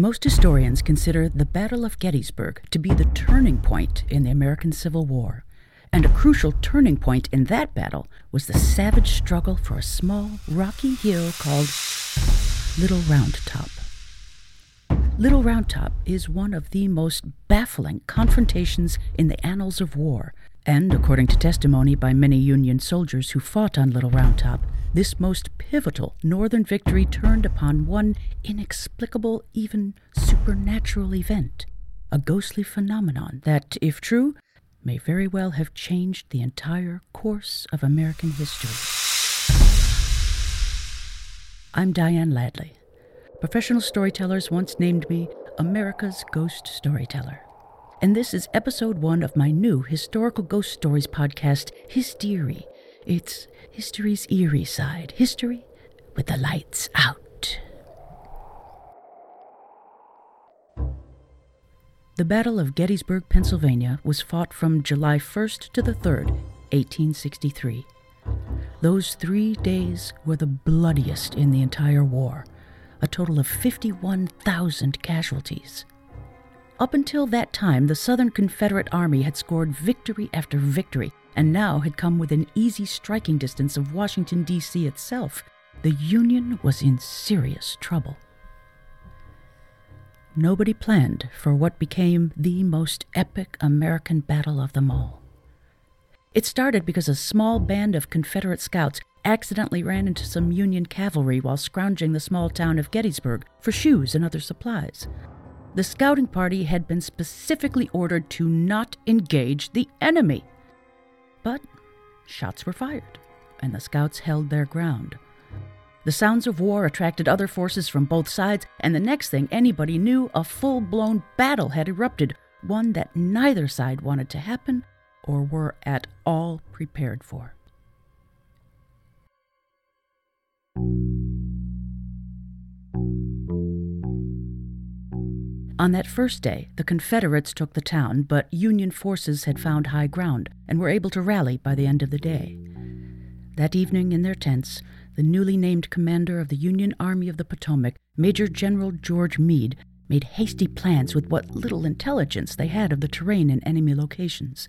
Most historians consider the Battle of Gettysburg to be the turning point in the American Civil War, and a crucial turning point in that battle was the savage struggle for a small, rocky hill called Little Round Top. Little Round Top is one of the most baffling confrontations in the annals of war, and according to testimony by many Union soldiers who fought on Little Round Top, this most pivotal Northern victory turned upon one inexplicable, even supernatural event, a ghostly phenomenon that, if true, may very well have changed the entire course of American history. I'm Diane Ladley. Professional storytellers once named me America's Ghost Storyteller. And this is episode 1 of my new historical ghost stories podcast, Hysteriae. It's history's eerie side. History with the lights out. The Battle of Gettysburg, Pennsylvania was fought from July 1st to the 3rd, 1863. Those 3 days were the bloodiest in the entire war. A total of 51,000 casualties. Up until that time, the Southern Confederate Army had scored victory after victory, and now had come within easy striking distance of Washington, D.C. itself. The Union was in serious trouble. Nobody planned for what became the most epic American battle of them all. It started because a small band of Confederate scouts accidentally ran into some Union cavalry while scrounging the small town of Gettysburg for shoes and other supplies. The scouting party had been specifically ordered to not engage the enemy. But shots were fired, and the scouts held their ground. The sounds of war attracted other forces from both sides, and the next thing anybody knew, a full-blown battle had erupted, one that neither side wanted to happen or were at all prepared for. On that first day, the Confederates took the town, but Union forces had found high ground and were able to rally by the end of the day. That evening, in their tents, the newly named commander of the Union Army of the Potomac, Major General George Meade, made hasty plans with what little intelligence they had of the terrain and enemy locations.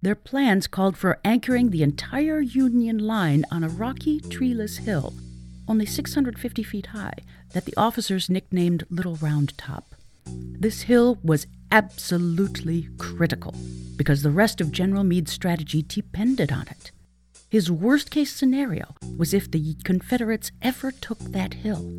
Their plans called for anchoring the entire Union line on a rocky, treeless hill, only 650 feet high, that the officers nicknamed Little Round Top. This hill was absolutely critical, because the rest of General Meade's strategy depended on it. His worst-case scenario was if the Confederates ever took that hill,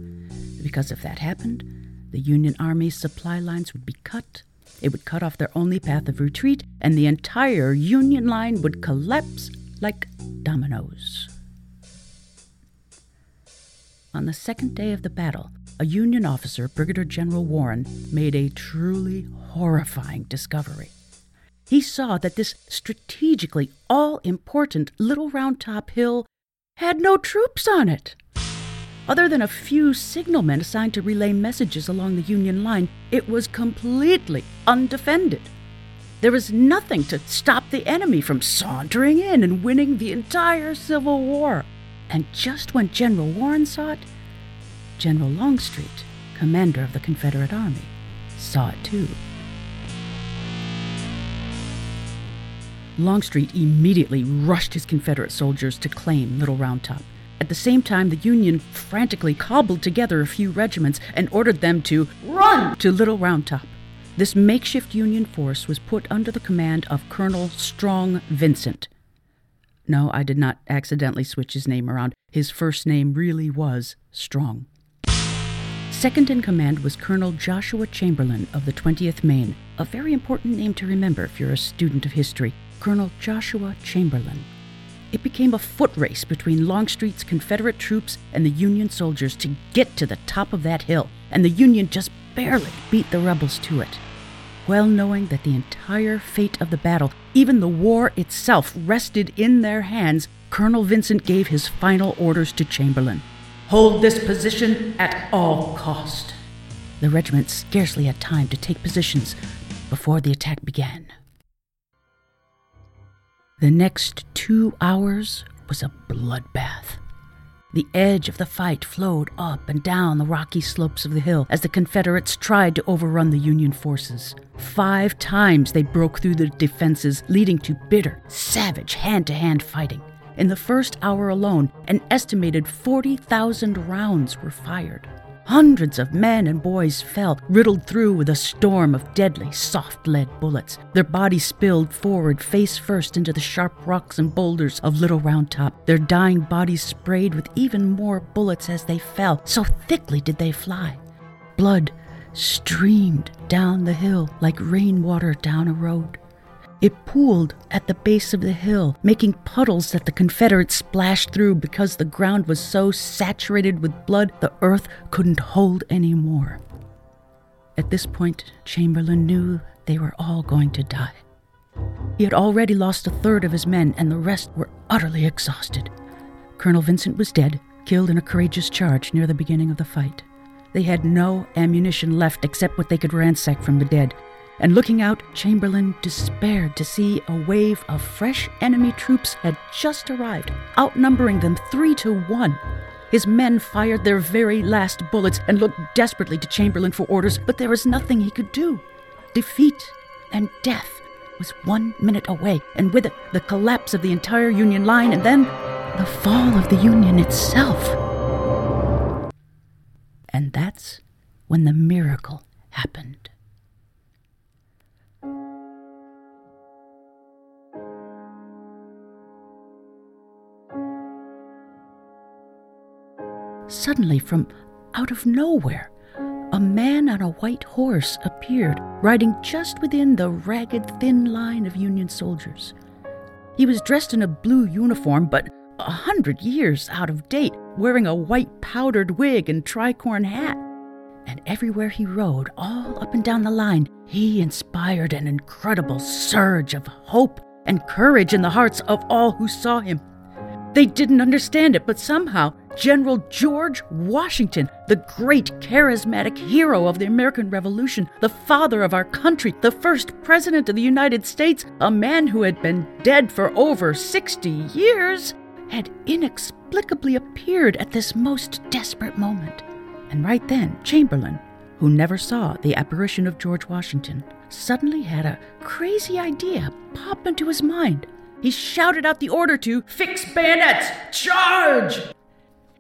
because if that happened, the Union Army's supply lines would be cut, it would cut off their only path of retreat, and the entire Union line would collapse like dominoes. On the second day of the battle, a Union officer, Brigadier General Warren, made a truly horrifying discovery. He saw that this strategically all-important Little Round Top hill had no troops on it. Other than a few signalmen assigned to relay messages along the Union line, it was completely undefended. There was nothing to stop the enemy from sauntering in and winning the entire Civil War. And just when General Warren saw it, General Longstreet, commander of the Confederate Army, saw it too. Longstreet immediately rushed his Confederate soldiers to claim Little Round Top. At the same time, the Union frantically cobbled together a few regiments and ordered them to run to Little Round Top. This makeshift Union force was put under the command of Colonel Strong Vincent. No, I did not accidentally switch his name around. His first name really was Strong. Second in command was Colonel Joshua Chamberlain of the 20th Maine, a very important name to remember if you're a student of history, Colonel Joshua Chamberlain. It became a foot race between Longstreet's Confederate troops and the Union soldiers to get to the top of that hill, and the Union just barely beat the rebels to it. Well knowing that the entire fate of the battle, even the war itself, rested in their hands, Colonel Vincent gave his final orders to Chamberlain. Hold this position at all cost. The regiment scarcely had time to take positions before the attack began. The next 2 hours was a bloodbath. The edge of the fight flowed up and down the rocky slopes of the hill as the Confederates tried to overrun the Union forces. 5 times they broke through the defenses, leading to bitter, savage hand-to-hand fighting. In the first hour alone, an estimated 40,000 rounds were fired. Hundreds of men and boys fell, riddled through with a storm of deadly, soft lead bullets. Their bodies spilled forward, face first, into the sharp rocks and boulders of Little Round Top, their dying bodies sprayed with even more bullets as they fell, so thickly did they fly. Blood streamed down the hill like rainwater down a road. It pooled at the base of the hill, making puddles that the Confederates splashed through because the ground was so saturated with blood the earth couldn't hold any more. At this point, Chamberlain knew they were all going to die. He had already lost a third of his men, and the rest were utterly exhausted. Colonel Vincent was dead, killed in a courageous charge near the beginning of the fight. They had no ammunition left except what they could ransack from the dead. And looking out, Chamberlain despaired to see a wave of fresh enemy troops had just arrived, outnumbering them 3-1. His men fired their very last bullets and looked desperately to Chamberlain for orders, but there was nothing he could do. Defeat and death was 1 minute away, and with it, the collapse of the entire Union line, and then the fall of the Union itself. And that's when the miracle happened. Suddenly, from out of nowhere, a man on a white horse appeared, riding just within the ragged, thin line of Union soldiers. He was dressed in a blue uniform, but 100 years out of date, wearing a white powdered wig and tricorn hat. And everywhere he rode, all up and down the line, he inspired an incredible surge of hope and courage in the hearts of all who saw him. They didn't understand it, but somehow General George Washington, the great charismatic hero of the American Revolution, the father of our country, the first president of the United States, a man who had been dead for over 60 years, had inexplicably appeared at this most desperate moment. And right then, Chamberlain, who never saw the apparition of George Washington, suddenly had a crazy idea pop into his mind. He shouted out the order to fix bayonets, charge!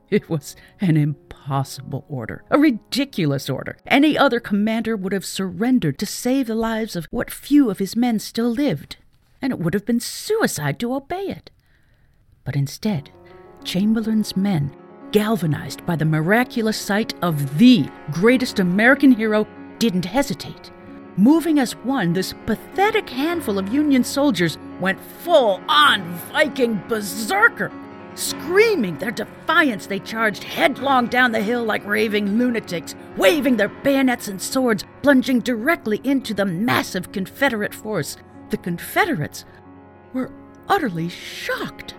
It was an impossible order, a ridiculous order. Any other commander would have surrendered to save the lives of what few of his men still lived, and it would have been suicide to obey it. But instead, Chamberlain's men, galvanized by the miraculous sight of the greatest American hero, didn't hesitate. Moving as one, this pathetic handful of Union soldiers went full-on Viking berserker. Screaming their defiance, they charged headlong down the hill like raving lunatics, waving their bayonets and swords, plunging directly into the massive Confederate force. The Confederates were utterly shocked.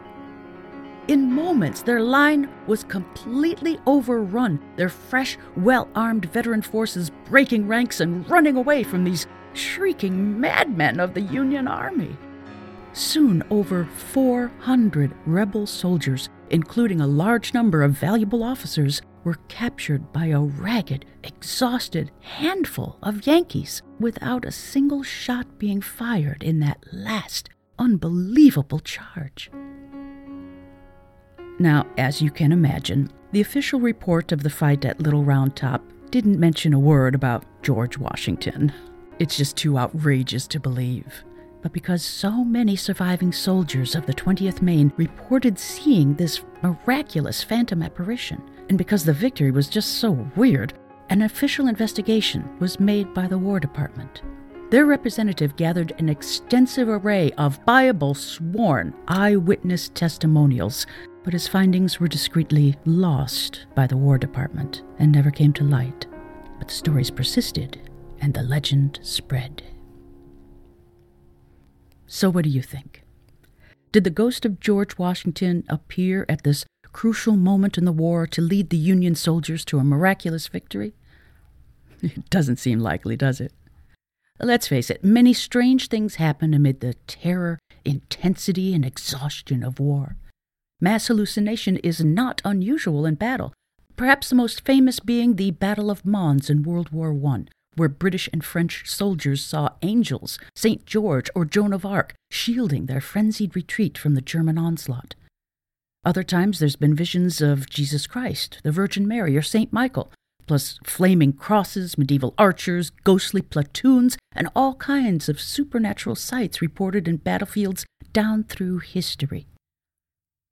In moments, their line was completely overrun, their fresh, well-armed veteran forces breaking ranks and running away from these shrieking madmen of the Union Army. Soon, over 400 rebel soldiers, including a large number of valuable officers, were captured by a ragged, exhausted handful of Yankees, without a single shot being fired in that last unbelievable charge. Now, as you can imagine, the official report of the fight at Little Round Top didn't mention a word about George Washington. It's just too outrageous to believe. But because so many surviving soldiers of the 20th Maine reported seeing this miraculous phantom apparition, and because the victory was just so weird, an official investigation was made by the War Department. Their representative gathered an extensive array of Bible-sworn eyewitness testimonials, but his findings were discreetly lost by the War Department and never came to light. But the stories persisted, and the legend spread. So what do you think? Did the ghost of George Washington appear at this crucial moment in the war to lead the Union soldiers to a miraculous victory? It doesn't seem likely, does it? Let's face it, many strange things happen amid the terror, intensity, and exhaustion of war. Mass hallucination is not unusual in battle, perhaps the most famous being the Battle of Mons in World War I, where British and French soldiers saw angels, St. George or Joan of Arc, shielding their frenzied retreat from the German onslaught. Other times there's been visions of Jesus Christ, the Virgin Mary, or St. Michael, plus flaming crosses, medieval archers, ghostly platoons, and all kinds of supernatural sights reported in battlefields down through history.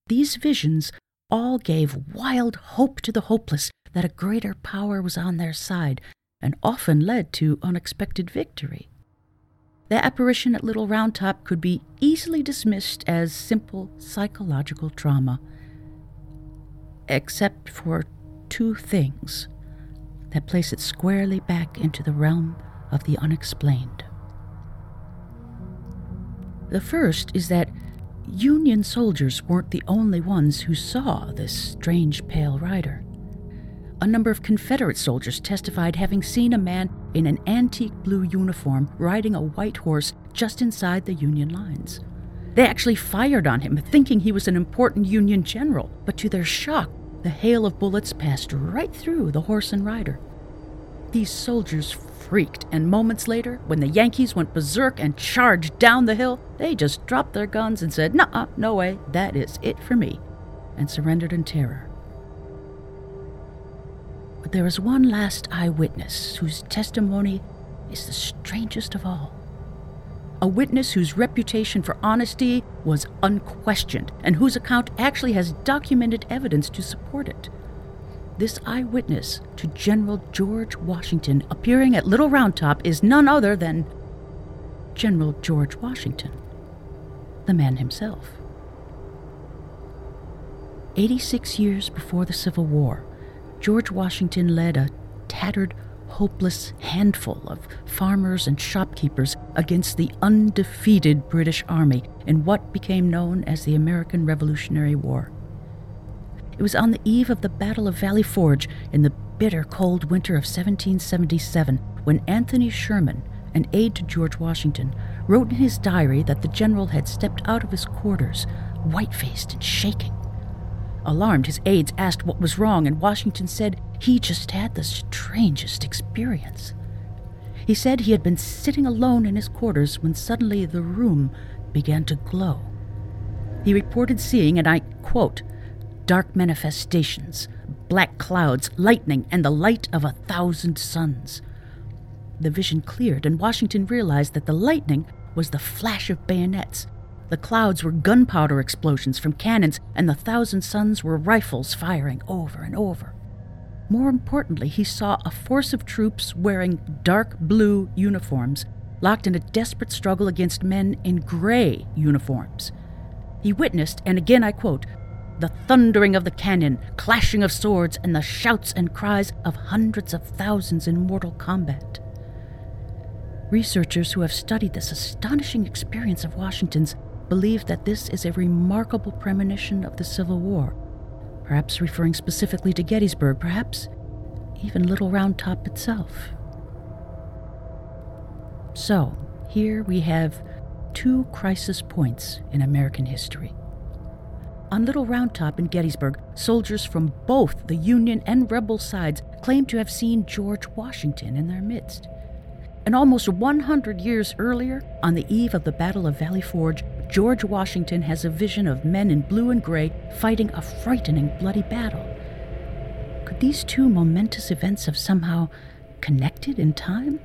These visions all gave wild hope to the hopeless that a greater power was on their side, and often led to unexpected victory. The apparition at Little Round Top could be easily dismissed as simple psychological trauma, except for two things that place it squarely back into the realm of the unexplained. The first is that Union soldiers weren't the only ones who saw this strange pale rider. A number of Confederate soldiers testified having seen a man in an antique blue uniform riding a white horse just inside the Union lines. They actually fired on him, thinking he was an important Union general, but to their shock, the hail of bullets passed right through the horse and rider. These soldiers freaked, and moments later, when the Yankees went berserk and charged down the hill, they just dropped their guns and said, "Nuh-uh, no way, that is it for me," and surrendered in terror. But there is one last eyewitness whose testimony is the strangest of all. A witness whose reputation for honesty was unquestioned and whose account actually has documented evidence to support it. This eyewitness to General George Washington appearing at Little Round Top is none other than General George Washington, the man himself. 86 years before the Civil War, George Washington led a tattered, hopeless handful of farmers and shopkeepers against the undefeated British Army in what became known as the American Revolutionary War. It was on the eve of the Battle of Valley Forge in the bitter cold winter of 1777 when Anthony Sherman, an aide to George Washington, wrote in his diary that the general had stepped out of his quarters, white-faced and shaking. Alarmed, his aides asked what was wrong, and Washington said he just had the strangest experience. He said he had been sitting alone in his quarters when suddenly the room began to glow. He reported seeing, and I quote, "dark manifestations, black clouds, lightning, and the light of 1,000 suns." The vision cleared, and Washington realized that the lightning was the flash of bayonets. The clouds were gunpowder explosions from cannons, and the 1,000 suns were rifles firing over and over. More importantly, he saw a force of troops wearing dark blue uniforms, locked in a desperate struggle against men in gray uniforms. He witnessed, and again I quote, "the thundering of the cannon, clashing of swords, and the shouts and cries of hundreds of thousands in mortal combat." Researchers who have studied this astonishing experience of Washington's believe that this is a remarkable premonition of the Civil War, perhaps referring specifically to Gettysburg, perhaps even Little Round Top itself. So, here we have two crisis points in American history. On Little Round Top in Gettysburg, soldiers from both the Union and Rebel sides claimed to have seen George Washington in their midst. And almost 100 years earlier, on the eve of the Battle of Valley Forge, George Washington has a vision of men in blue and gray fighting a frightening bloody battle. Could these two momentous events have somehow connected in time?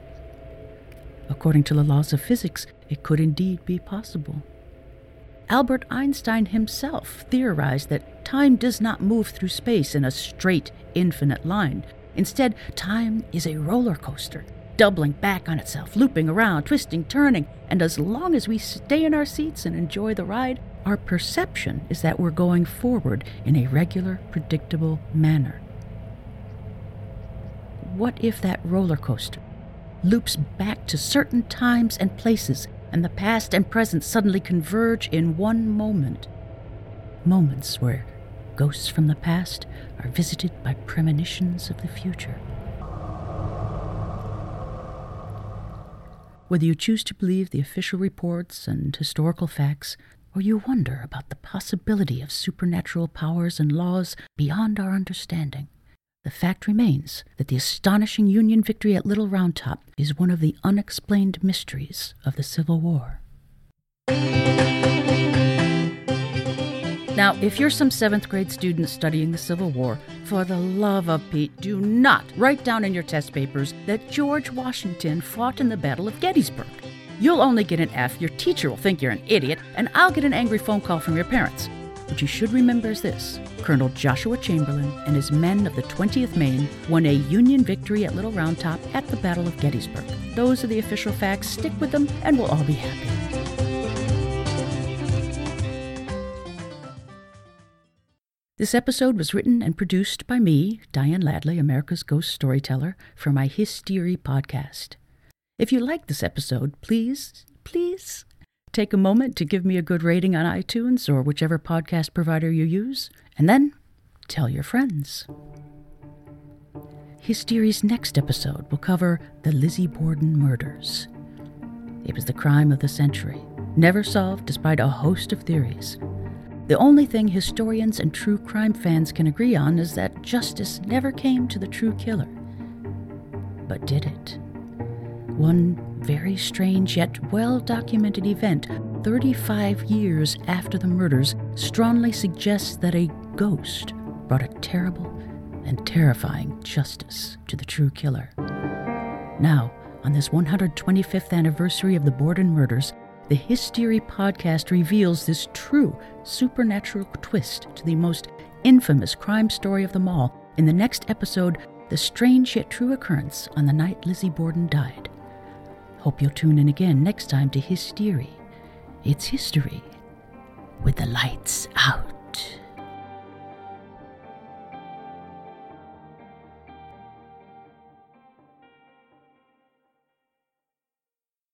According to the laws of physics, it could indeed be possible. Albert Einstein himself theorized that time does not move through space in a straight, infinite line. Instead, time is a roller coaster, doubling back on itself, looping around, twisting, turning, and as long as we stay in our seats and enjoy the ride, our perception is that we're going forward in a regular, predictable manner. What if that roller coaster loops back to certain times and places, and the past and present suddenly converge in one moment? Moments where ghosts from the past are visited by premonitions of the future. Whether you choose to believe the official reports and historical facts, or you wonder about the possibility of supernatural powers and laws beyond our understanding, the fact remains that the astonishing Union victory at Little Round Top is one of the unexplained mysteries of the Civil War. Now, if you're some 7th grade student studying the Civil War, for the love of Pete, do not write down in your test papers that George Washington fought in the Battle of Gettysburg. You'll only get an F, your teacher will think you're an idiot, and I'll get an angry phone call from your parents. What you should remember is this: Colonel Joshua Chamberlain and his men of the 20th Maine won a Union victory at Little Round Top at the Battle of Gettysburg. Those are the official facts. Stick with them, and we'll all be happy. This episode was written and produced by me, Diane Ladley, America's Ghost Storyteller, for my Hysteriae podcast. If you like this episode, please take a moment to give me a good rating on iTunes or whichever podcast provider you use, and then tell your friends. Hysteriae's next episode will cover the Lizzie Borden murders. It was the crime of the century, never solved despite a host of theories. The only thing historians and true crime fans can agree on is that justice never came to the true killer. But did it? One very strange yet well-documented event 35 years after the murders strongly suggests that a ghost brought a terrible and terrifying justice to the true killer. Now, on this 125th anniversary of the Borden murders, the Hysteriae podcast reveals this true supernatural twist to the most infamous crime story of them all in the next episode, The Strange Yet True Occurrence on the Night Lizzie Borden Died. Hope you'll tune in again next time to Hysteriae. It's history with the lights out.